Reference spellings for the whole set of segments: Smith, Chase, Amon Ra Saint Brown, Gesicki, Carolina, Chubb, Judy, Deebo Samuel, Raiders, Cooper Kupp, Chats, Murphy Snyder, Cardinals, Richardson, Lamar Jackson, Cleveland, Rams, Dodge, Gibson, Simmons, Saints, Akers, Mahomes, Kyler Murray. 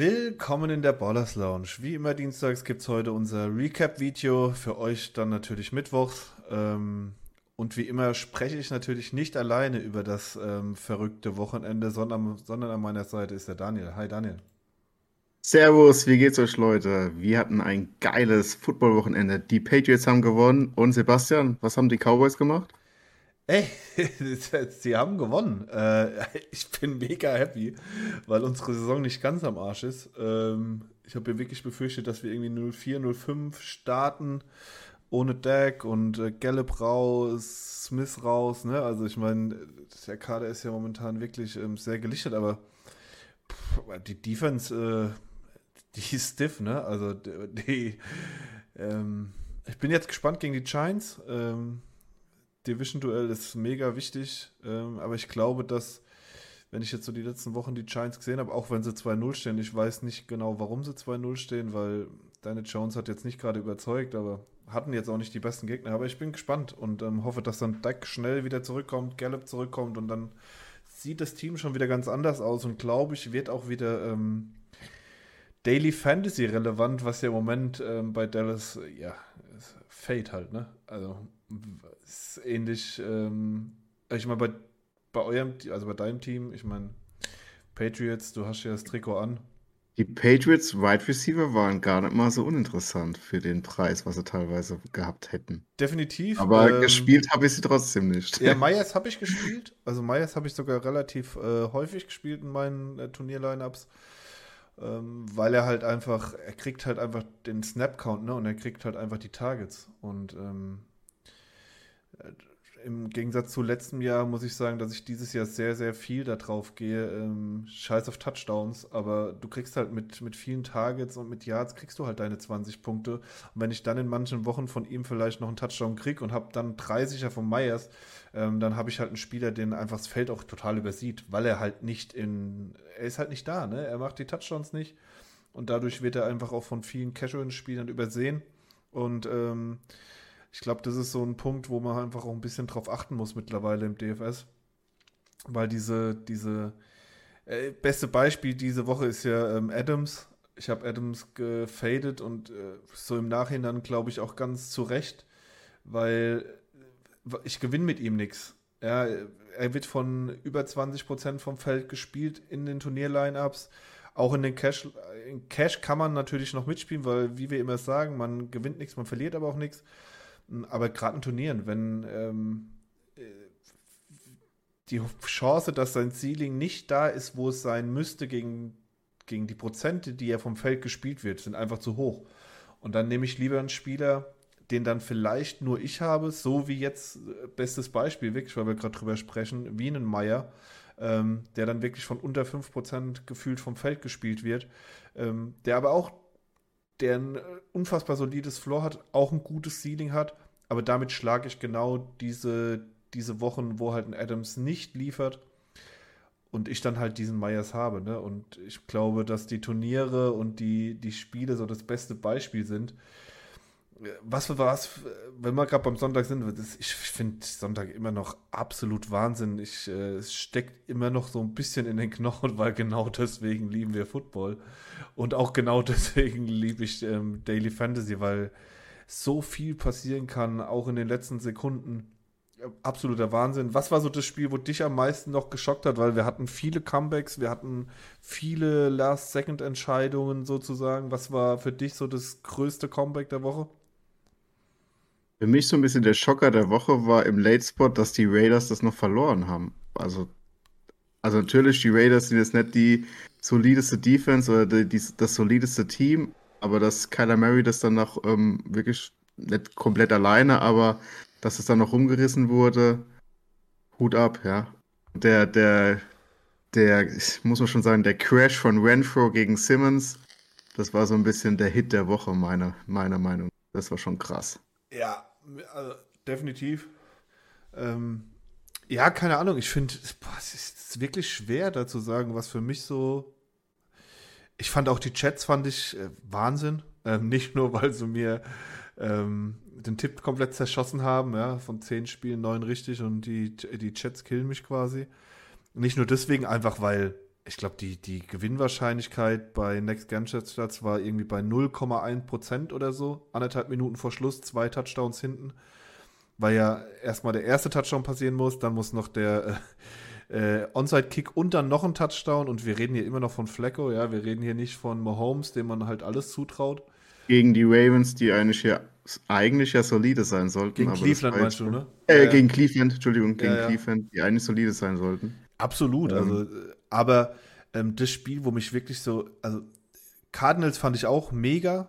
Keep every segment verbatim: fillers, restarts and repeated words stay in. Willkommen in der Ballers Lounge. Wie immer dienstags gibt es heute unser Recap-Video, für euch dann natürlich mittwochs. Ähm, und wie immer spreche ich natürlich nicht alleine über das ähm, verrückte Wochenende, sondern, sondern an meiner Seite ist der Daniel. Hi Daniel. Servus, wie geht's euch Leute? Wir hatten ein geiles Football-Wochenende. Die Patriots haben gewonnen und Sebastian, was haben die Cowboys gemacht? Ey, sie haben gewonnen. Ich bin mega happy, weil unsere Saison nicht ganz am Arsch ist. Ich habe ja wirklich befürchtet, dass wir irgendwie null vier, null fünf starten, ohne Deck und Gallup raus, Smith raus. Ne? Also ich meine, der Kader ist ja momentan wirklich sehr gelichtet, aber die Defense, die ist stiff, ne? Also die, ich bin jetzt gespannt gegen die Giants. Division-Duell ist mega wichtig, ähm, aber ich glaube, dass, wenn ich jetzt so die letzten Wochen die Giants gesehen habe, auch wenn sie zwei null stehen, ich weiß nicht genau, warum sie zwei null stehen, weil Daniel Jones hat jetzt nicht gerade überzeugt, aber hatten jetzt auch nicht die besten Gegner, aber ich bin gespannt und ähm, hoffe, dass dann Dak schnell wieder zurückkommt, Gallup zurückkommt und dann sieht das Team schon wieder ganz anders aus und glaube ich, wird auch wieder ähm, Daily Fantasy relevant, was ja im Moment ähm, bei Dallas, ja, Fate halt, ne? Also ist ähnlich, ähm, ich meine, bei, bei eurem, also bei deinem Team, ich meine, Patriots, du hast ja das Trikot an. Die Patriots Wide Receiver waren gar nicht mal so uninteressant für den Preis, was sie teilweise gehabt hätten. Definitiv. Aber ähm, gespielt habe ich sie trotzdem nicht. Ja, Meyers habe ich gespielt. Also Meyers habe ich sogar relativ äh, häufig gespielt in meinen äh, Turnier-Lineups. Weil er halt einfach, er kriegt halt einfach den Snap-Count, ne, und er kriegt halt einfach die Targets. Und ähm, im Gegensatz zu letztem Jahr muss ich sagen, dass ich dieses Jahr sehr, sehr viel da drauf gehe. Ähm, scheiß auf Touchdowns, aber du kriegst halt mit, mit vielen Targets und mit Yards kriegst du halt deine zwanzig Punkte. Und wenn ich dann in manchen Wochen von ihm vielleicht noch einen Touchdown krieg und hab dann dreißiger von Meyers, ähm, dann habe ich halt einen Spieler, den einfach das Feld auch total übersieht, weil er halt nicht in, er ist halt nicht da, ne? Er macht die Touchdowns nicht und dadurch wird er einfach auch von vielen Casual-Spielern übersehen und ähm, ich glaube, das ist so ein Punkt, wo man einfach auch ein bisschen drauf achten muss mittlerweile im D F S. Weil diese, diese äh, beste Beispiel diese Woche ist ja ähm, Adams. Ich habe Adams gefadet und äh, so im Nachhinein glaube ich auch ganz zu Recht, weil ich gewinne mit ihm nichts. Ja, er wird von über zwanzig Prozent vom Feld gespielt in den Turnier-Lineups. Auch in den Cash, in Cash kann man natürlich noch mitspielen, weil wie wir immer sagen, man gewinnt nichts, man verliert aber auch nichts. Aber gerade in Turnieren, wenn ähm, die Chance, dass sein Ceiling nicht da ist, wo es sein müsste, gegen, gegen die Prozente, die er vom Feld gespielt wird, sind einfach zu hoch. Und dann nehme ich lieber einen Spieler, den dann vielleicht nur ich habe, so wie jetzt, bestes Beispiel, wirklich, weil wir gerade drüber sprechen, wie einen Meyer, ähm, der dann wirklich von unter fünf Prozent gefühlt vom Feld gespielt wird, ähm, der aber auch der ein unfassbar solides Floor hat, auch ein gutes Ceiling hat, aber damit schlage ich genau diese, diese Wochen, wo halt ein Adams nicht liefert und ich dann halt diesen Meyers habe. Ne? Und ich glaube, dass die Turniere und die, die Spiele so das beste Beispiel sind. Was für was, wenn wir gerade beim Sonntag sind, das, ich finde Sonntag immer noch absolut Wahnsinn. Ich, äh, es steckt immer noch so ein bisschen in den Knochen, weil genau deswegen lieben wir Football. Und auch genau deswegen liebe ich ähm, Daily Fantasy, weil so viel passieren kann, auch in den letzten Sekunden. Absoluter Wahnsinn. Was war so das Spiel, wo dich am meisten noch geschockt hat? Weil wir hatten viele Comebacks, wir hatten viele Last-Second-Entscheidungen sozusagen. Was war für dich so das größte Comeback der Woche? Für mich so ein bisschen der Schocker der Woche war im Late Spot, dass die Raiders das noch verloren haben. Also, also natürlich, die Raiders sind jetzt nicht die solideste Defense oder die, die, das solideste Team, aber dass Kyler Murray das dann noch ähm, wirklich nicht komplett alleine, aber dass es dann noch rumgerissen wurde, Hut ab, ja. Der, der, der, ich muss mal schon sagen, der Crash von Renfro gegen Simmons, das war so ein bisschen der Hit der Woche, meiner, meiner Meinung nach. Das war schon krass. Ja, also definitiv. Ähm, ja, keine Ahnung. Ich finde, es ist wirklich schwer, da zu sagen, was für mich so. Ich fand auch die Chats, fand ich äh, Wahnsinn. Ähm, nicht nur, weil sie mir ähm, den Tipp komplett zerschossen haben. Ja, von zehn Spielen neun richtig und die, die Chats killen mich quasi. Nicht nur deswegen, einfach weil ich glaube, die, die Gewinnwahrscheinlichkeit bei Next Gen Stats war irgendwie bei null Komma eins Prozent oder so. Anderthalb Minuten vor Schluss, zwei Touchdowns hinten. Weil ja erstmal der erste Touchdown passieren muss, dann muss noch der äh, äh, Onside-Kick und dann noch ein Touchdown. Und wir reden hier immer noch von Flacco, ja, wir reden hier nicht von Mahomes, dem man halt alles zutraut. Gegen die Ravens, die eigentlich ja, eigentlich ja solide sein sollten. Gegen aber Cleveland das meinst du, ne? Äh, ja. Gegen Cleveland, Entschuldigung, gegen ja, ja. Cleveland, die eigentlich solide sein sollten. Absolut, ähm. also, aber ähm, das Spiel, wo mich wirklich so, also Cardinals fand ich auch mega,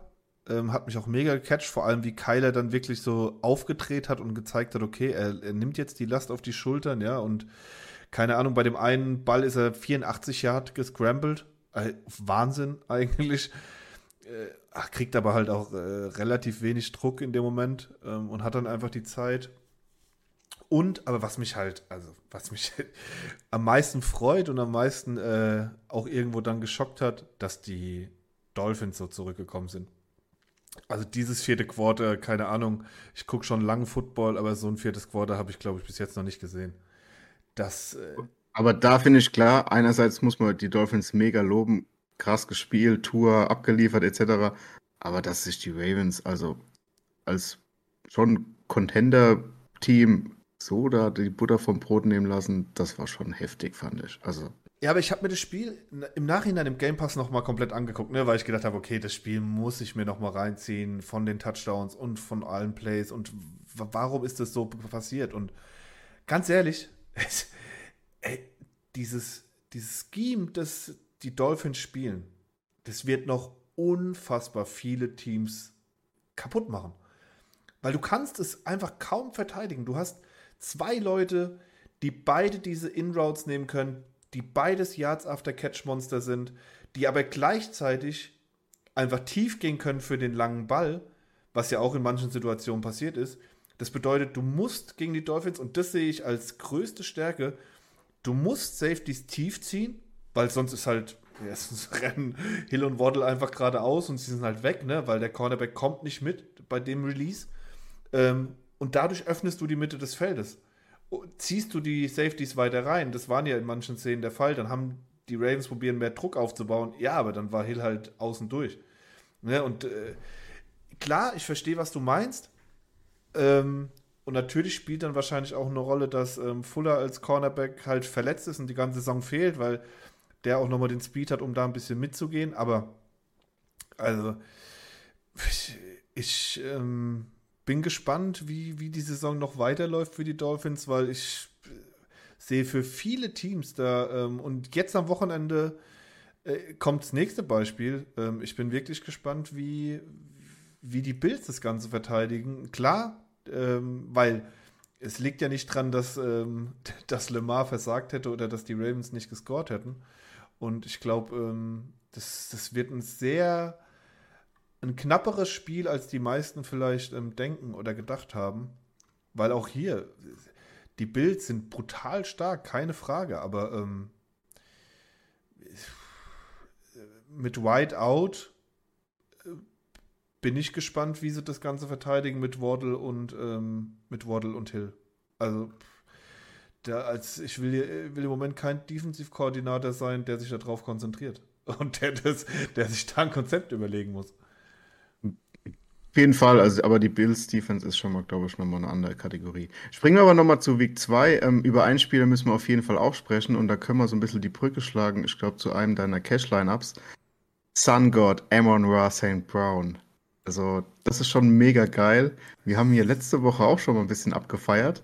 ähm, hat mich auch mega gecatcht, vor allem wie Kyler dann wirklich so aufgedreht hat und gezeigt hat, okay, er, er nimmt jetzt die Last auf die Schultern, ja, und keine Ahnung, bei dem einen Ball ist er vierundachtzig Yard gescrambled, äh, Wahnsinn eigentlich, äh, ach, kriegt aber halt auch äh, relativ wenig Druck in dem Moment ähm, und hat dann einfach die Zeit. Und, aber was mich halt, also was mich am meisten freut und am meisten äh, auch irgendwo dann geschockt hat, dass die Dolphins so zurückgekommen sind. Also dieses vierte Quarter, keine Ahnung, ich gucke schon lange Football, aber so ein viertes Quarter habe ich, glaube ich, bis jetzt noch nicht gesehen. Das, äh aber da finde ich klar, einerseits muss man die Dolphins mega loben, krass gespielt, Tour abgeliefert et cetera. Aber dass sich die Ravens also als schon Contender-Team so da die Butter vom Brot nehmen lassen, das war schon heftig, fand ich. Also ja, aber ich habe mir das Spiel im Nachhinein im Game Pass nochmal komplett angeguckt, ne, weil ich gedacht habe, okay, das Spiel muss ich mir nochmal reinziehen von den Touchdowns und von allen Plays und w- warum ist das so passiert? Und ganz ehrlich, ey, dieses, dieses Scheme, das die Dolphins spielen, das wird noch unfassbar viele Teams kaputt machen. Weil du kannst es einfach kaum verteidigen. Du hast zwei Leute, die beide diese In-Routes nehmen können, die beides Yards-After-Catch-Monster sind, die aber gleichzeitig einfach tief gehen können für den langen Ball, was ja auch in manchen Situationen passiert ist. Das bedeutet, du musst gegen die Dolphins, und das sehe ich als größte Stärke, du musst Safeties tief ziehen, weil sonst ist halt, ja, sonst rennen Hill und Waddle einfach geradeaus und sie sind halt weg, ne, weil der Cornerback kommt nicht mit bei dem Release. Ähm, Und dadurch öffnest du die Mitte des Feldes. Ziehst du die Safeties weiter rein. Das waren ja in manchen Szenen der Fall. Dann haben die Ravens probieren, mehr Druck aufzubauen. Ja, aber dann war Hill halt außen durch. Ne? Und äh, klar, ich verstehe, was du meinst. Ähm, und natürlich spielt dann wahrscheinlich auch eine Rolle, dass ähm, Fuller als Cornerback halt verletzt ist und die ganze Saison fehlt, weil der auch nochmal den Speed hat, um da ein bisschen mitzugehen. Aber also ich... ich ähm, bin gespannt, wie, wie die Saison noch weiterläuft für die Dolphins, weil ich sehe für viele Teams da, ähm, und jetzt am Wochenende äh, kommt das nächste Beispiel. Ähm, ich bin wirklich gespannt, wie, wie die Bills das Ganze verteidigen. Klar, ähm, weil es liegt ja nicht dran, dass, ähm, dass Lamar versagt hätte oder dass die Ravens nicht gescored hätten. Und ich glaube, ähm, das, das wird ein sehr... ein knapperes Spiel, als die meisten vielleicht ähm, denken oder gedacht haben. Weil auch hier, die Bills sind brutal stark, keine Frage. Aber ähm, mit Wide Out äh, bin ich gespannt, wie sie das Ganze verteidigen mit Waddle und, ähm, mit Waddle und Hill. Also da als ich will, will im Moment kein Defensivkoordinator sein, der sich darauf konzentriert. Und der, das, der sich da ein Konzept überlegen muss. Auf jeden Fall, also, aber die Bills-Defense ist schon mal, glaube ich, nochmal eine andere Kategorie. Springen wir aber nochmal zu Week zwei. Ähm, über einen Spieler müssen wir auf jeden Fall auch sprechen und da können wir so ein bisschen die Brücke schlagen, ich glaube, zu einem deiner Cash-Lineups. Sun God, Amon Ra Saint Brown. Also, das ist schon mega geil. Wir haben hier letzte Woche auch schon mal ein bisschen abgefeiert.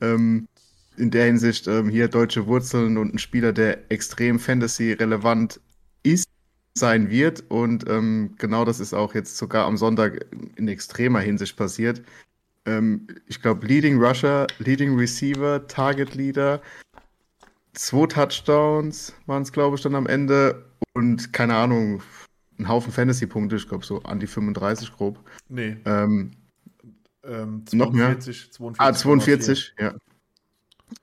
Ähm, in der Hinsicht, ähm, hier deutsche Wurzeln und ein Spieler, der extrem Fantasy-relevant ist, sein wird und ähm, genau das ist auch jetzt sogar am Sonntag in extremer Hinsicht passiert. Ähm, ich glaube, Leading Rusher, Leading Receiver, Target Leader, zwei Touchdowns waren es, glaube ich, dann am Ende und keine Ahnung, ein Haufen Fantasy-Punkte, ich glaube so an die fünfunddreißig grob. Nee. Ähm, ähm, zweiundvierzig, noch mehr? zweiundvierzig. Ah, zweiundvierzig, ja.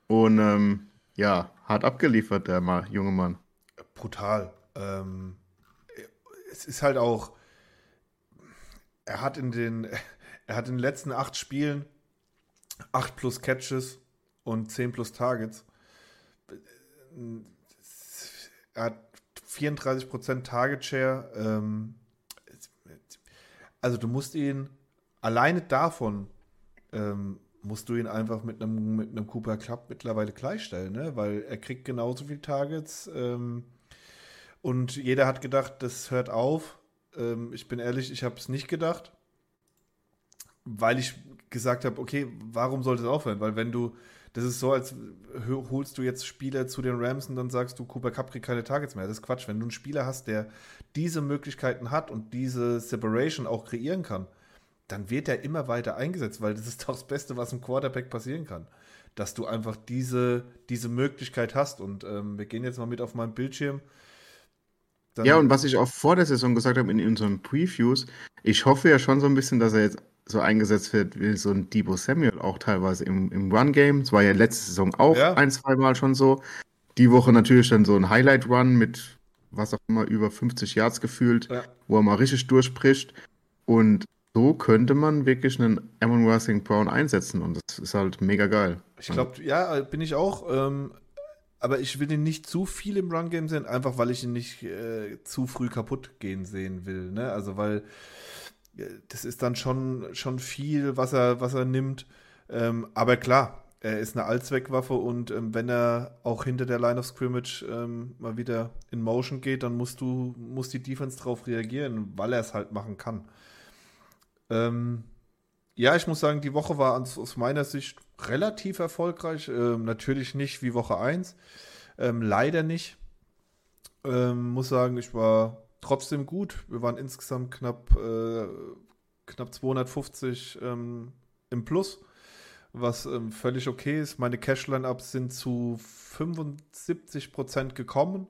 Und ähm, ja, hart abgeliefert der mal, junge Mann. Brutal. Ähm Es ist halt auch, er hat in den, er hat in den letzten acht Spielen acht plus Catches und zehn plus Targets. Er hat vierunddreißig Prozent Target Share. Ähm, also du musst ihn alleine davon ähm, musst du ihn einfach mit einem mit einem Cooper Kupp mittlerweile gleichstellen, ne? Weil er kriegt genauso viele Targets ähm, und jeder hat gedacht, das hört auf. Ähm, ich bin ehrlich, ich habe es nicht gedacht, weil ich gesagt habe, okay, warum sollte es aufhören? Weil wenn du, das ist so, als holst du jetzt Spieler zu den Rams und dann sagst du, Cooper Kupp kriegt keine Targets mehr. Das ist Quatsch. Wenn du einen Spieler hast, der diese Möglichkeiten hat und diese Separation auch kreieren kann, dann wird er immer weiter eingesetzt, weil das ist doch das Beste, was im Quarterback passieren kann. Dass du einfach diese, diese Möglichkeit hast. Und ähm, wir gehen jetzt mal mit auf meinen Bildschirm. Dann ja, und was ich auch vor der Saison gesagt habe in unseren Previews, ich hoffe ja schon so ein bisschen, dass er jetzt so eingesetzt wird wie so ein Deebo Samuel auch teilweise im, im Run-Game. Das war ja letzte Saison auch ja. ein, zwei Mal schon so. Die Woche natürlich dann so ein Highlight-Run mit was auch immer über fünfzig Yards gefühlt, ja. wo er mal richtig durchbricht. Und so könnte man wirklich einen Amon Ra Saint Brown einsetzen und das ist halt mega geil. Ich glaube, ja, bin ich auch. Ähm, aber ich will ihn nicht zu viel im Run-Game sehen, einfach weil ich ihn nicht äh, zu früh kaputt gehen sehen will. Ne? Also weil äh, das ist dann schon, schon viel, was er, was er nimmt. Ähm, aber klar, er ist eine Allzweckwaffe und ähm, wenn er auch hinter der Line of Scrimmage ähm, mal wieder in Motion geht, dann musst du, muss die Defense drauf reagieren, weil er es halt machen kann. Ähm, ja, ich muss sagen, die Woche war aus, aus meiner Sicht relativ erfolgreich. Ähm, natürlich nicht wie Woche eins. Ähm, leider nicht. Ähm, muss sagen, ich war trotzdem gut. Wir waren insgesamt knapp, äh, knapp zweihundertfünfzig ähm, im Plus, was ähm, völlig okay ist. Meine Cash-Line-Ups sind zu fünfundsiebzig Prozent gekommen,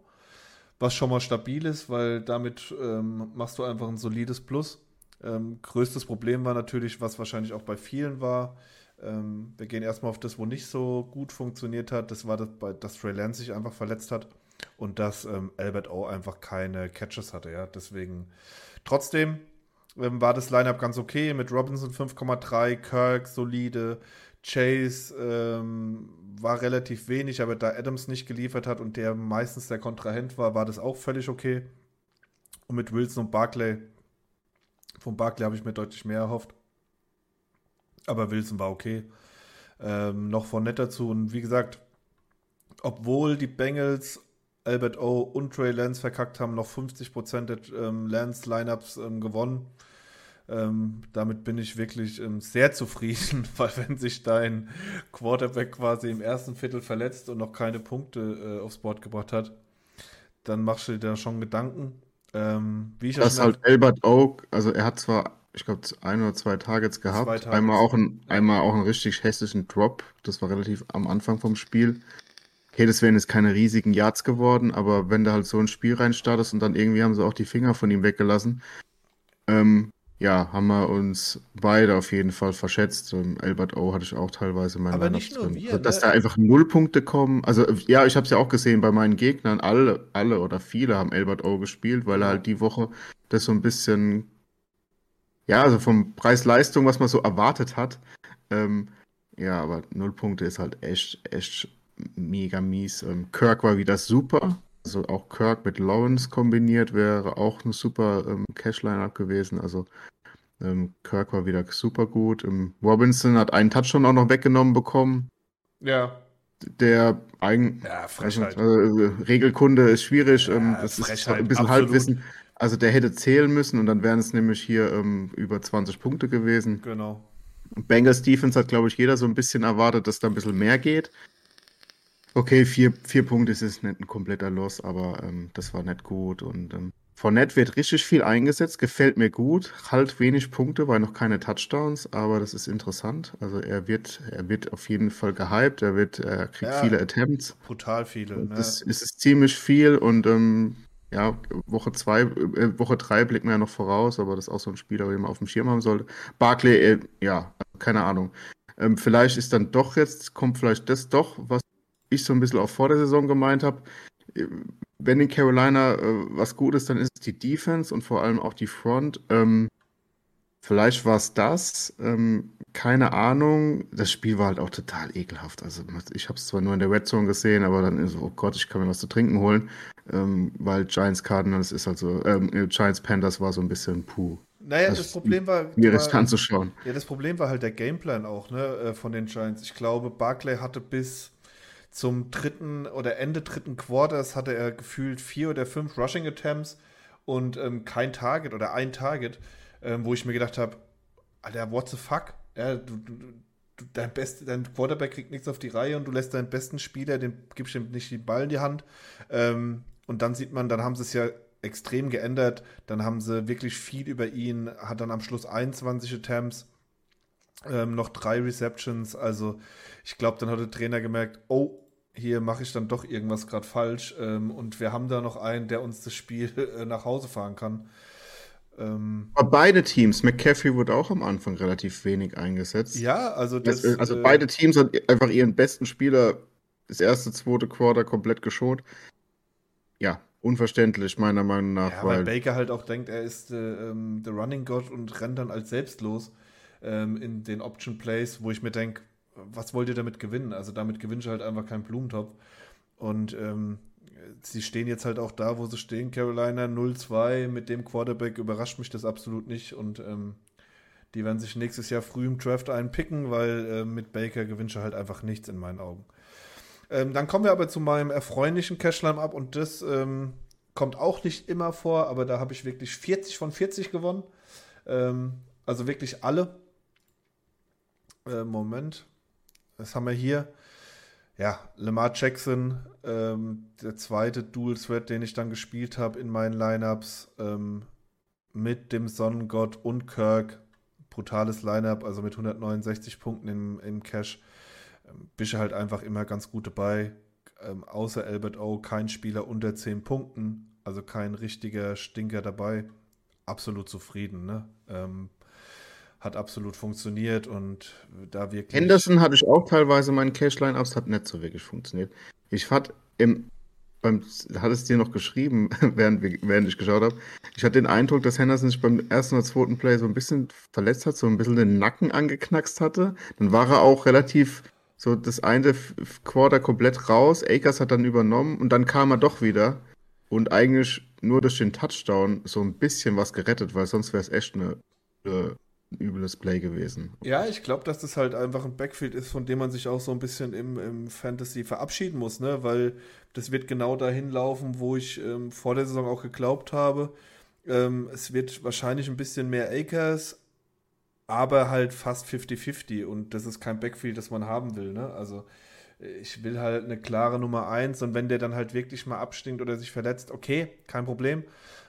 was schon mal stabil ist, weil damit ähm, machst du einfach ein solides Plus. Ähm, größtes Problem war natürlich, was wahrscheinlich auch bei vielen war, ähm, wir gehen erstmal auf das, wo nicht so gut funktioniert hat, das war, das, dass Trey Lance sich einfach verletzt hat und dass ähm, Albert O. einfach keine Catches hatte, ja, deswegen trotzdem ähm, war das Lineup ganz okay, mit Robinson fünf Komma drei, Kirk solide, Chase ähm, war relativ wenig, aber da Adams nicht geliefert hat und der meistens der Kontrahent war, war das auch völlig okay und mit Wilson und Barkley Von Barkley habe ich mir deutlich mehr erhofft. Aber Wilson war okay. Ähm, noch Fournette dazu. Und wie gesagt, obwohl die Bengals, Albert O. und Trey Lance verkackt haben, noch fünfzig Prozent der ähm, Lance-Lineups ähm, gewonnen. Ähm, damit bin ich wirklich ähm, sehr zufrieden, weil wenn sich dein Quarterback quasi im ersten Viertel verletzt und noch keine Punkte äh, aufs Board gebracht hat, dann machst du dir da schon Gedanken. Ähm, wie ich das ist halt Albert O., also er hat zwar, ich glaube, ein oder zwei Targets gehabt, zwei Targets. Einmal, auch ein, ja. einmal auch einen richtig hässlichen Drop, das war relativ am Anfang vom Spiel. Okay, das wären jetzt keine riesigen Yards geworden, aber wenn du halt so ein Spiel reinstartest und dann irgendwie haben sie auch die Finger von ihm weggelassen, ähm, ja, haben wir uns beide auf jeden Fall verschätzt. Und Albert O. hatte ich auch teilweise in meinen aber nicht nur wir, also, dass ne? da einfach null Punkte kommen. Also ja, ich habe es ja auch gesehen bei meinen Gegnern. Alle, alle oder viele haben Albert O. gespielt, weil er halt die Woche das so ein bisschen, ja, also vom Preis-Leistung, was man so erwartet hat. Ähm, ja, aber null Punkte ist halt echt, echt mega mies. Ähm, Kirk war wieder super. Also auch Kirk mit Lawrence kombiniert wäre auch eine super ähm, Cash-Line-Up gewesen. Also ähm, Kirk war wieder super gut. Ähm, Robinson hat einen Touchdown auch noch weggenommen bekommen. Ja. Der eigen... Ja, Frechheit. Also, Regelkunde ist schwierig. Ja, ähm, das Frechheit, ist ein bisschen absolut. Halbwissen. Also der hätte zählen müssen und dann wären es nämlich hier ähm, über zwanzig Punkte gewesen. Genau. Bengals Defense hat, glaube ich, jeder so ein bisschen erwartet, dass da ein bisschen mehr geht. Okay, vier, vier Punkte ist jetzt nicht ein kompletter Loss, aber ähm, das war nicht gut. Und ähm, Fournette wird richtig viel eingesetzt, gefällt mir gut. Halt wenig Punkte, weil noch keine Touchdowns, aber das ist interessant. Also er wird, er wird auf jeden Fall gehypt, er wird, er kriegt ja, viele Attempts. Brutal viele. Ne? Das ist, ist ziemlich viel und ähm, ja, Woche zwei, äh, Woche drei blicken wir ja noch voraus, aber das ist auch so ein Spieler, den man auf dem Schirm haben sollte. Barkley, äh, ja, keine Ahnung. Ähm, vielleicht ist dann doch jetzt, kommt vielleicht das doch, was ich so ein bisschen auch vor der Saison gemeint habe, wenn in Carolina äh, was gut ist, dann ist es die Defense und vor allem auch die Front. Ähm, Vielleicht war es das, ähm, keine Ahnung. Das Spiel war halt auch total ekelhaft. Also ich habe es zwar nur in der Red Zone gesehen, aber dann so, oh Gott, ich kann mir was zu trinken holen, ähm, weil Giants Cardinals ist halt so, ähm, Giants Panthers war so ein bisschen puh. Naja, das, das Problem war, schwierig anzuschauen. Ja, das Problem war halt der Gameplan auch, ne, von den Giants. Ich glaube, Barkley hatte bis zum dritten oder Ende dritten Quarters hatte er gefühlt vier oder fünf Rushing Attempts und ähm, kein Target oder ein Target. Ähm, wo ich mir gedacht habe, Alter, what the fuck? Ja, du, du, du, dein, Best, dein Quarterback kriegt nichts auf die Reihe und du lässt deinen besten Spieler, dem gibst ihm nicht den Ball in die Hand. Ähm, und dann sieht man, dann haben sie es ja extrem geändert. Dann haben sie wirklich viel über ihn, hat dann am Schluss einundzwanzig Attempts, ähm, noch drei Receptions. Also ich glaube, dann hat der Trainer gemerkt, oh, hier mache ich dann doch irgendwas gerade falsch. Ähm, und wir haben da noch einen, der uns das Spiel äh, nach Hause fahren kann. Ähm, beide Teams, McCaffrey wurde auch am Anfang relativ wenig eingesetzt. Ja, also das, also, also äh, beide Teams haben einfach ihren besten Spieler das erste, zweite Quarter komplett geschont. Ja, unverständlich meiner Meinung nach. Ja, weil, weil Baker halt auch denkt, er ist der äh, ähm, Running God und rennt dann als selbstlos ähm, in den Option Plays, wo ich mir denke, was wollt ihr damit gewinnen? Also damit gewinnst du halt einfach keinen Blumentopf. Und ähm, sie stehen jetzt halt auch da, wo sie stehen. Carolina null zwei, mit dem Quarterback überrascht mich das absolut nicht. Und ähm, die werden sich nächstes Jahr früh im Draft einpicken, weil äh, mit Baker gewünsche halt einfach nichts in meinen Augen. Ähm, dann kommen wir aber zu meinem erfreulichen Cashline ab und das ähm, kommt auch nicht immer vor, aber da habe ich wirklich vierzig von vierzig gewonnen. Ähm, also wirklich alle. Äh, Moment. Das haben wir hier. Ja, Lamar Jackson, ähm, der zweite Dual-Thread, den ich dann gespielt habe in meinen Lineups, ähm, mit dem Sonnengott und Kirk. Brutales Lineup, also mit hundertneunundsechzig Punkten im, im Cash. Ähm, bist du halt einfach immer ganz gut dabei. Ähm, außer Albert O. kein Spieler unter zehn Punkten, also kein richtiger Stinker dabei. Absolut zufrieden, ne? Ähm, hat absolut funktioniert und da wirklich... Henderson hatte ich auch teilweise meinen Cash-Line-Ups, hat nicht so wirklich funktioniert. Ich hatte im... beim, hat es dir noch geschrieben, während, wir, während ich geschaut habe, ich hatte den Eindruck, dass Henderson sich beim ersten oder zweiten Play so ein bisschen verletzt hat, so ein bisschen den Nacken angeknackst hatte. Dann war er auch relativ so das eine Quarter komplett raus, Akers hat dann übernommen und dann kam er doch wieder und eigentlich nur durch den Touchdown so ein bisschen was gerettet, weil sonst wäre es echt eine... eine ein übles Play gewesen. Ja, ich glaube, dass das halt einfach ein Backfield ist, von dem man sich auch so ein bisschen im, im Fantasy verabschieden muss, ne? Weil das wird genau dahin laufen, wo ich ähm, vor der Saison auch geglaubt habe. Ähm, es wird wahrscheinlich ein bisschen mehr Acres, aber halt fast fünfzig fünfzig und das ist kein Backfield, das man haben will, ne? Also ich will halt eine klare Nummer eins und wenn der dann halt wirklich mal abstinkt oder sich verletzt, okay, kein Problem.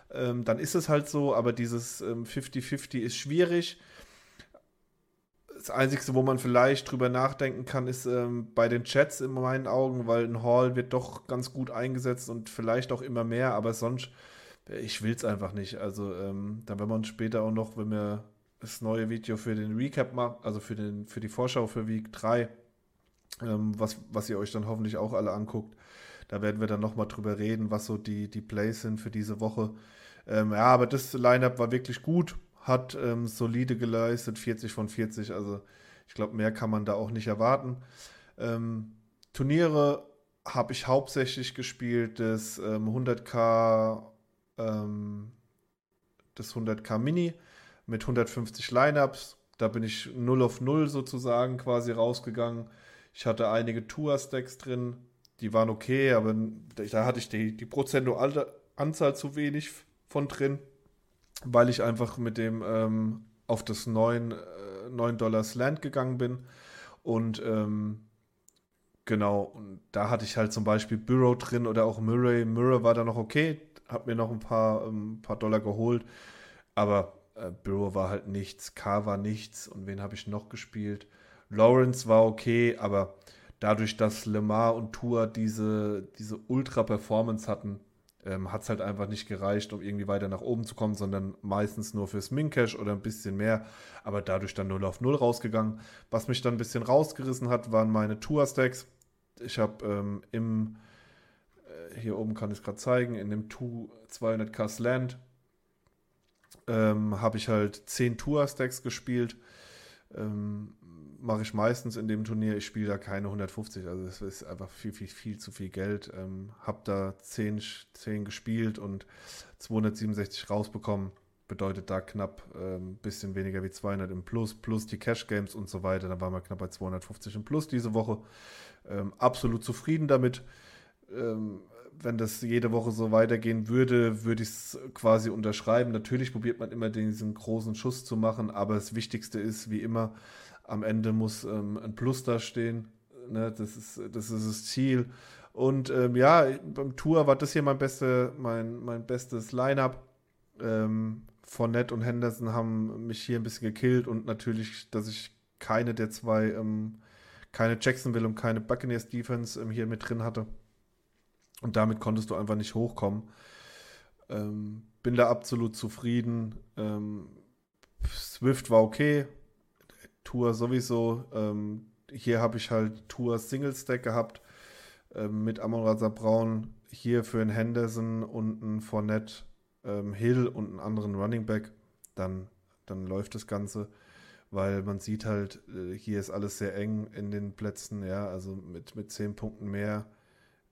Ähm, dann ist es halt so, aber dieses ähm, fünfzig fünfzig ist schwierig. Das Einzige, wo man vielleicht drüber nachdenken kann, ist ähm, bei den Chats in meinen Augen, weil ein Hall wird doch ganz gut eingesetzt und vielleicht auch immer mehr, aber sonst, äh, ich will es einfach nicht. Also ähm, dann werden wir uns später auch noch, wenn wir das neue Video für den Recap machen, also für, den, für die Vorschau für Week drei, ähm, was, was ihr euch dann hoffentlich auch alle anguckt, da werden wir dann nochmal drüber reden, was so die, die Plays sind für diese Woche. Ähm, ja, aber das Lineup war wirklich gut, hat ähm, solide geleistet, vierzig von vierzig. Also ich glaube, mehr kann man da auch nicht erwarten. Ähm, Turniere habe ich hauptsächlich gespielt, das ähm, hunderttausend ähm, das hunderttausend Mini mit hundertfünfzig Lineups. Da bin ich null auf null sozusagen quasi rausgegangen. Ich hatte einige Tua-Stacks drin. Die waren okay, aber da hatte ich die, die prozentuale Anzahl zu wenig von drin, weil ich einfach mit dem ähm, auf das neun Dollar Slant gegangen bin. Und ähm, genau, und da hatte ich halt zum Beispiel Burrow drin oder auch Murray. Murray war da noch okay, hab mir noch ein paar, ähm, paar Dollar geholt, aber äh, Burrow war halt nichts, K war nichts und wen habe ich noch gespielt? Lawrence war okay, aber dadurch, dass Lamar und Tua diese, diese Ultra-Performance hatten, ähm, hat es halt einfach nicht gereicht, um irgendwie weiter nach oben zu kommen, sondern meistens nur fürs Min-Cash oder ein bisschen mehr, aber dadurch dann null auf null rausgegangen. Was mich dann ein bisschen rausgerissen hat, waren meine Tua-Stacks. Ich habe ähm, im, äh, hier oben kann ich es gerade zeigen, in dem zweihunderttausend Slant ähm, habe ich halt zehn Tua-Stacks gespielt. Ähm, mache ich meistens in dem Turnier. Ich spiele da keine hundertfünfzig, also das ist einfach viel, viel, viel zu viel Geld. Ähm, habe da zehn, zehn gespielt und zweihundertsiebenundsechzig rausbekommen. Bedeutet da knapp ein ähm, bisschen weniger wie zweihundert im Plus, plus die Cash-Games und so weiter. Dann waren wir knapp bei zweihundertfünfzig im Plus diese Woche. Ähm, absolut zufrieden damit. Ähm, wenn das jede Woche so weitergehen würde, würde ich es quasi unterschreiben. Natürlich probiert man immer diesen großen Schuss zu machen, aber das Wichtigste ist, wie immer, am Ende muss ähm, ein Plus da stehen. Ne? Das ist, das ist das Ziel. Und ähm, ja, beim Tour war das hier mein, beste, mein, mein bestes Line-Up. Ähm, Fournette und Henderson haben mich hier ein bisschen gekillt und natürlich, dass ich keine der zwei, ähm, keine Jacksonville und keine Buccaneers Defense ähm, hier mit drin hatte. Und damit konntest du einfach nicht hochkommen. Ähm, bin da absolut zufrieden. Ähm, Swift war okay. Tour sowieso. Ähm, hier habe ich halt Tour Single Stack gehabt ähm, mit Amon Ra Saint Brown. Hier für einen Henderson und einen Fournette, ähm, Hill und einen anderen Running Back. Dann, dann läuft das Ganze. Weil man sieht halt, äh, hier ist alles sehr eng in den Plätzen. Ja, also mit, mit zehn Punkten mehr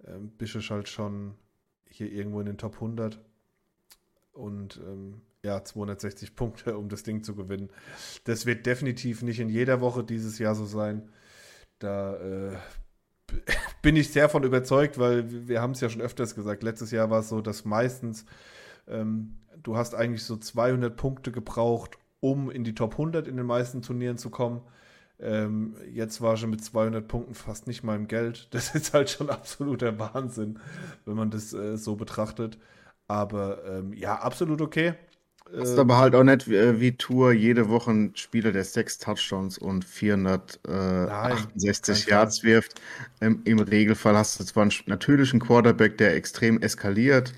Ähm, bist du halt schon hier irgendwo in den Top hundert und ähm, ja, zweihundertsechzig Punkte, um das Ding zu gewinnen. Das wird definitiv nicht in jeder Woche dieses Jahr so sein. Da äh, b- bin ich sehr von überzeugt, weil wir, wir haben es ja schon öfters gesagt, letztes Jahr war es so, dass meistens ähm, du hast eigentlich so zweihundert Punkte gebraucht, um in die Top hundert in den meisten Turnieren zu kommen. Ähm, jetzt war schon mit zweihundert Punkten fast nicht mal im Geld. Das ist halt schon absoluter Wahnsinn, wenn man das äh, so betrachtet. Aber ähm, ja, absolut okay. Ähm, das ist aber halt auch nicht wie, wie Tour jede Woche ein Spieler, der sechs Touchdowns und vierhundertachtundsechzig Yards wirft. Ähm, Im Regelfall hast du zwar einen, natürlich einen Quarterback, der extrem eskaliert,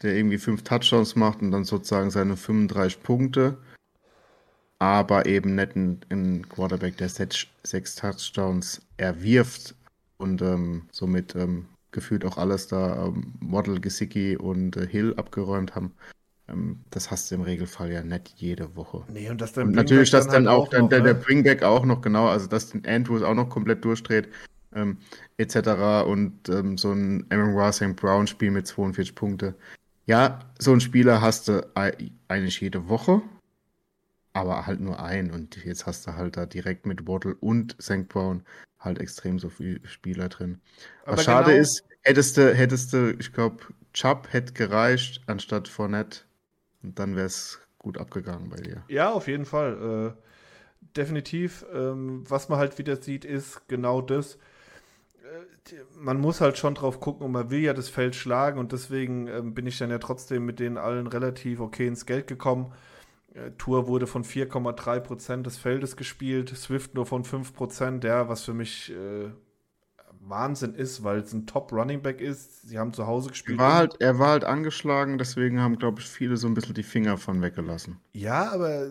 der irgendwie fünf Touchdowns macht und dann sozusagen seine fünfunddreißig Punkte. Aber eben nicht ein, ein Quarterback, der sechs Touchdowns erwirft und ähm, somit ähm, gefühlt auch alles da ähm, Waddle, Gesicki und äh, Hill abgeräumt haben. Ähm, das hast du im Regelfall ja nicht jede Woche. Nee, und, das dann und natürlich, dass dann, dann auch, auch dann, noch, der, der Bringback auch noch, genau, also dass den Andrews auch noch komplett durchdreht, ähm, et cetera. Und ähm, so ein Amon Ra Saint Brown Spiel mit zweiundvierzig Punkte. Ja, so einen Spieler hast du eigentlich jede Woche. Aber halt nur ein und jetzt hast du halt da direkt mit Waddle und Sankt Brown halt extrem so viele Spieler drin. Aber was schade genau ist, hättest du, hättest du, ich glaube, Chubb hätte gereicht anstatt Fournette und dann wäre es gut abgegangen bei dir. Ja, auf jeden Fall. Äh, definitiv. Ähm, was man halt wieder sieht, ist genau das. Man muss halt schon drauf gucken und man will ja das Feld schlagen und deswegen äh, bin ich dann ja trotzdem mit denen allen relativ okay ins Geld gekommen. Tour wurde von vier Komma drei Prozent des Feldes gespielt, Swift nur von fünf Prozent, ja, was für mich äh, Wahnsinn ist, weil es ein Top-Running-Back ist. Sie haben zu Hause gespielt. Er war halt, er war halt angeschlagen, deswegen haben, glaube ich, viele so ein bisschen die Finger von weggelassen. Ja, aber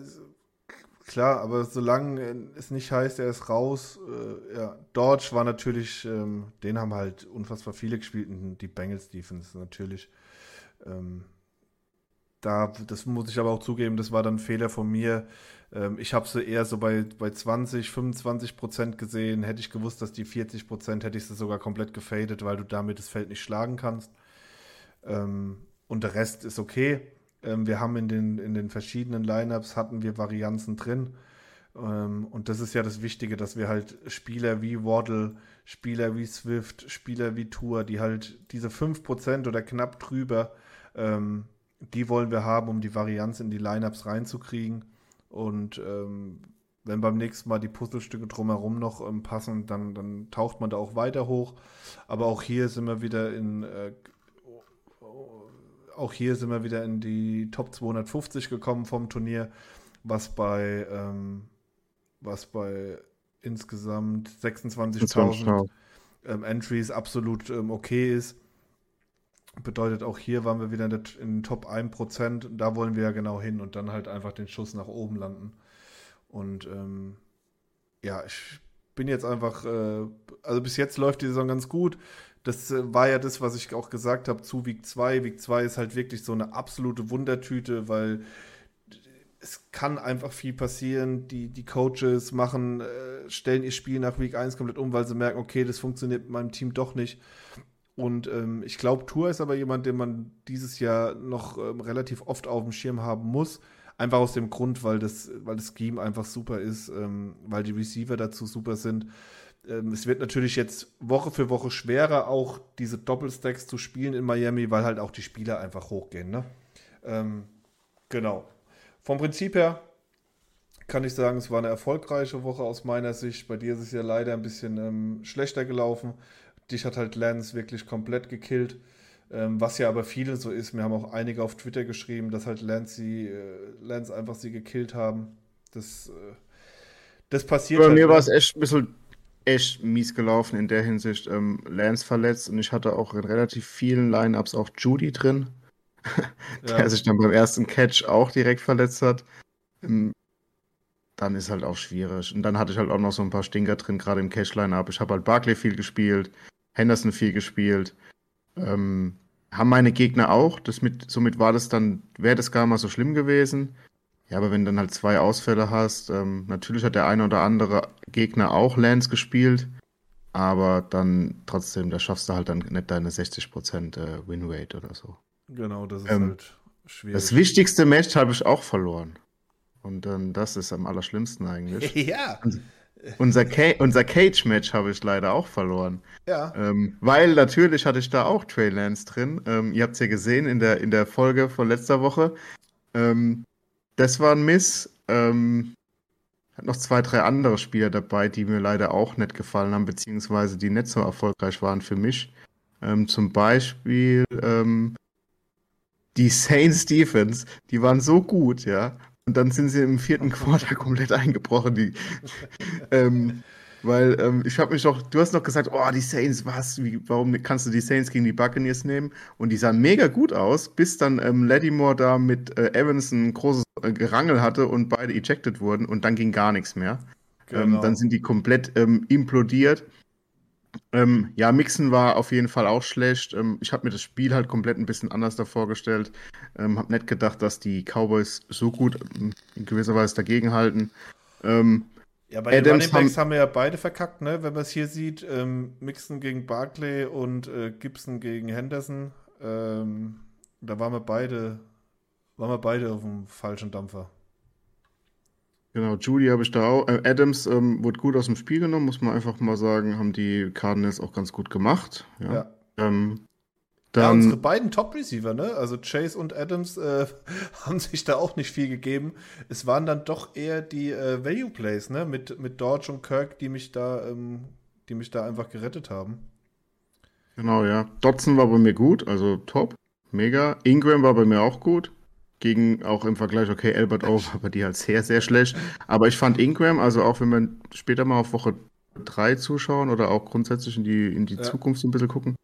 klar, aber solange es nicht heißt, er ist raus, äh, ja, Dodge war natürlich, ähm, den haben halt unfassbar viele gespielt, die Bengals-Defense natürlich, ähm, da, das muss ich aber auch zugeben, das war dann ein Fehler von mir. Ähm, ich habe sie eher so bei, bei zwanzig, fünfundzwanzig Prozent gesehen. Hätte ich gewusst, dass die vierzig Prozent, hätte ich sie sogar komplett gefadet, weil du damit das Feld nicht schlagen kannst. Ähm, und der Rest ist okay. Ähm, wir haben in den, in den verschiedenen Lineups hatten wir Varianzen drin. Ähm, und das ist ja das Wichtige, dass wir halt Spieler wie Waddle, Spieler wie Swift, Spieler wie Tour, die halt diese fünf Prozent oder knapp drüber, ähm, die wollen wir haben, um die Varianz in die Lineups reinzukriegen. Und ähm, wenn beim nächsten Mal die Puzzlestücke drumherum noch ähm, passen, dann, dann taucht man da auch weiter hoch. Aber auch hier sind wir wieder in äh, auch hier sind wir wieder in die Top zweihundertfünfzig gekommen vom Turnier, was bei ähm, was bei insgesamt sechsundzwanzigtausend ähm, Entries absolut ähm, okay ist. Bedeutet, auch hier waren wir wieder in, der, in den Top ein Prozent. Da wollen wir ja genau hin und dann halt einfach den Schuss nach oben landen. Und ähm, ja, ich bin jetzt einfach, äh, also bis jetzt läuft die Saison ganz gut. Das äh, war ja das, was ich auch gesagt habe zu Week zwei. Week zwei ist halt wirklich so eine absolute Wundertüte, weil es kann einfach viel passieren. Die, die Coaches machen, äh, stellen ihr Spiel nach Week eins komplett um, weil sie merken, okay, das funktioniert mit meinem Team doch nicht. Und ähm, ich glaube, Tua ist aber jemand, den man dieses Jahr noch ähm, relativ oft auf dem Schirm haben muss. Einfach aus dem Grund, weil das, weil das Scheme einfach super ist, ähm, weil die Receiver dazu super sind. Ähm, es wird natürlich jetzt Woche für Woche schwerer, auch diese Doppelstacks zu spielen in Miami, weil halt auch die Spieler einfach hochgehen, ne? Ähm, genau. Vom Prinzip her kann ich sagen, es war eine erfolgreiche Woche aus meiner Sicht. Bei dir ist es ja leider ein bisschen ähm, schlechter gelaufen. Dich hat halt Lance wirklich komplett gekillt, ähm, was ja aber vielen so ist. Mir haben auch einige auf Twitter geschrieben, dass halt Lance, sie, äh, Lance einfach sie gekillt haben. Das, äh, das passiert. Bei halt mir war es echt ein bisschen echt mies gelaufen in der Hinsicht. Ähm, Lance verletzt und ich hatte auch in relativ vielen Lineups auch Judy drin, der ja. sich dann beim ersten Catch auch direkt verletzt hat. Ähm, dann ist halt auch schwierig. Und dann hatte ich halt auch noch so ein paar Stinker drin, gerade im Catch-Lineup. Ich habe halt Barkley viel gespielt, Henderson viel gespielt, ähm, haben meine Gegner auch. Das mit, somit war das dann, wäre das gar mal so schlimm gewesen. Ja, aber wenn du dann halt zwei Ausfälle hast, ähm, natürlich hat der eine oder andere Gegner auch Lance gespielt, aber dann trotzdem, da schaffst du halt dann nicht deine sechzig Prozent äh, Winrate oder so. Genau, das ist ähm, halt schwierig. Das wichtigste Match habe ich auch verloren. Und dann, ähm, das ist am allerschlimmsten eigentlich. Ja. Unser, Ca- unser Cage-Match habe ich leider auch verloren. Ja. Ähm, weil natürlich hatte ich da auch Trey Lance drin. Ähm, ihr habt es ja gesehen in der, in der Folge von letzter Woche. Ähm, das war ein Miss. Ähm, hat noch zwei, drei andere Spieler dabei, die mir leider auch nicht gefallen haben, beziehungsweise die nicht so erfolgreich waren für mich. Ähm, zum Beispiel ähm, die Saints Defense. Die waren so gut, ja. Und dann sind sie im vierten Quarter komplett eingebrochen. Die, ähm, weil ähm, ich habe mich doch, du hast noch gesagt, oh, die Saints, was, wie, warum kannst du die Saints gegen die Buccaneers nehmen? Und die sahen mega gut aus, bis dann ähm, Lattimore da mit äh, Evans ein großes äh, Gerangel hatte und beide ejected wurden und dann ging gar nichts mehr. Genau. Ähm, dann sind die komplett ähm, implodiert. Ähm, ja, Mixon war auf jeden Fall auch schlecht. Ähm, ich habe mir das Spiel halt komplett ein bisschen anders davor gestellt. Ähm, habe nicht gedacht, dass die Cowboys so gut ähm, in gewisser Weise dagegenhalten. Ähm, ja, bei den Running Backs haben, haben wir ja beide verkackt, ne? Wenn man es hier sieht. Ähm, Mixon gegen Barkley und äh, Gibson gegen Henderson. Ähm, da waren wir beide, waren wir beide auf dem falschen Dampfer. Genau, Judy habe ich da auch. Äh, Adams ähm, wurde gut aus dem Spiel genommen, muss man einfach mal sagen, haben die Cardinals auch ganz gut gemacht. Ja, ja. Ähm, dann ja unsere beiden Top-Receiver, ne? Also Chase und Adams äh, haben sich da auch nicht viel gegeben. Es waren dann doch eher die äh, Value-Plays, ne? Mit, mit Dodge und Kirk, die mich da, ähm, die mich da einfach gerettet haben. Genau, ja. Dodson war bei mir gut, also top, mega. Ingram war bei mir auch gut. Gegen auch im Vergleich, okay, Albert O. war bei dir halt sehr, sehr schlecht. Aber ich fand Ingram, also auch wenn wir später mal auf Woche drei zuschauen oder auch grundsätzlich in die, in die ja. Zukunft ein bisschen gucken,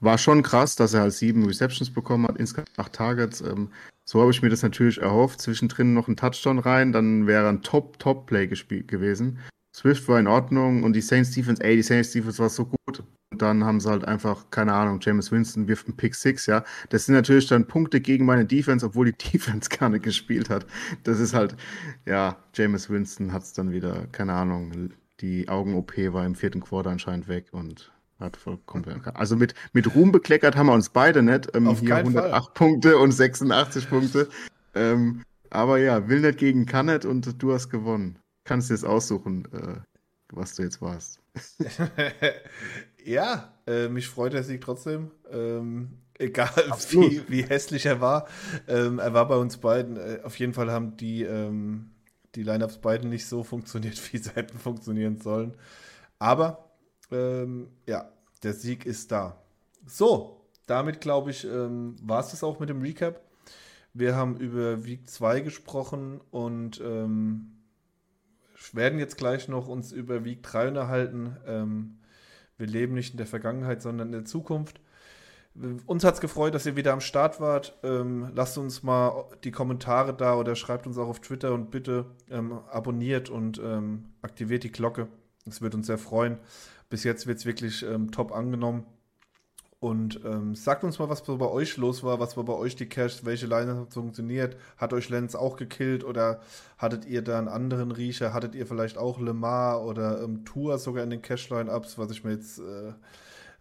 war schon krass, dass er halt sieben Receptions bekommen hat, insgesamt acht Targets. Ähm, so habe ich mir das natürlich erhofft. Zwischendrin noch ein Touchdown rein, dann wäre ein Top-Top-Play gespielt gewesen. Swift war in Ordnung und die Saints Defense, ey, die Saints Defense war so gut. Und dann haben sie halt einfach, keine Ahnung, Jameis Winston wirft einen Pick sechs, ja. Das sind natürlich dann Punkte gegen meine Defense, obwohl die Defense gar nicht gespielt hat. Das ist halt, ja, Jameis Winston hat es dann wieder, keine Ahnung, die Augen-O P war im vierten Quarter anscheinend weg und hat vollkommen. Also mit, mit Ruhm bekleckert haben wir uns beide nicht. Ähm, Auf hier hundertacht Fall. Punkte und sechsundachtzig Punkte. Ähm, aber ja, will nicht gegen kann nicht und du hast gewonnen. Kannst du jetzt aussuchen, äh, was du jetzt warst. Ja, äh, mich freut der Sieg trotzdem. Ähm, egal, wie, wie hässlich er war. Ähm, er war bei uns beiden. Äh, auf jeden Fall haben die, ähm, die Lineups beiden nicht so funktioniert, wie sie hätten funktionieren sollen. Aber, ähm, ja, der Sieg ist da. So, damit glaube ich, ähm, war es das auch mit dem Recap. Wir haben über Week zwei gesprochen und ähm, werden jetzt gleich noch uns über Week drei unterhalten. Ähm, wir leben nicht in der Vergangenheit, sondern in der Zukunft. Uns hat es gefreut, dass ihr wieder am Start wart. Ähm, lasst uns mal die Kommentare da oder schreibt uns auch auf Twitter und bitte ähm, abonniert und ähm, aktiviert die Glocke. Das wird uns sehr freuen. Bis jetzt wird es wirklich ähm, top angenommen. Und ähm, sagt uns mal, was bei euch los war, was war bei euch die Cash, welche Line hat funktioniert, hat euch Lenz auch gekillt oder hattet ihr da einen anderen Riecher, hattet ihr vielleicht auch Lamar oder ähm, Tua sogar in den Cash-Line-Ups, was ich mir jetzt äh,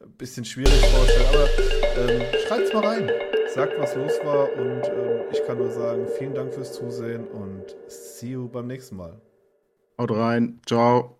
ein bisschen schwierig vorstelle, aber ähm, schreibt's mal rein, sagt, was los war und ähm, ich kann nur sagen, vielen Dank fürs Zusehen und see you beim nächsten Mal. Haut rein, ciao.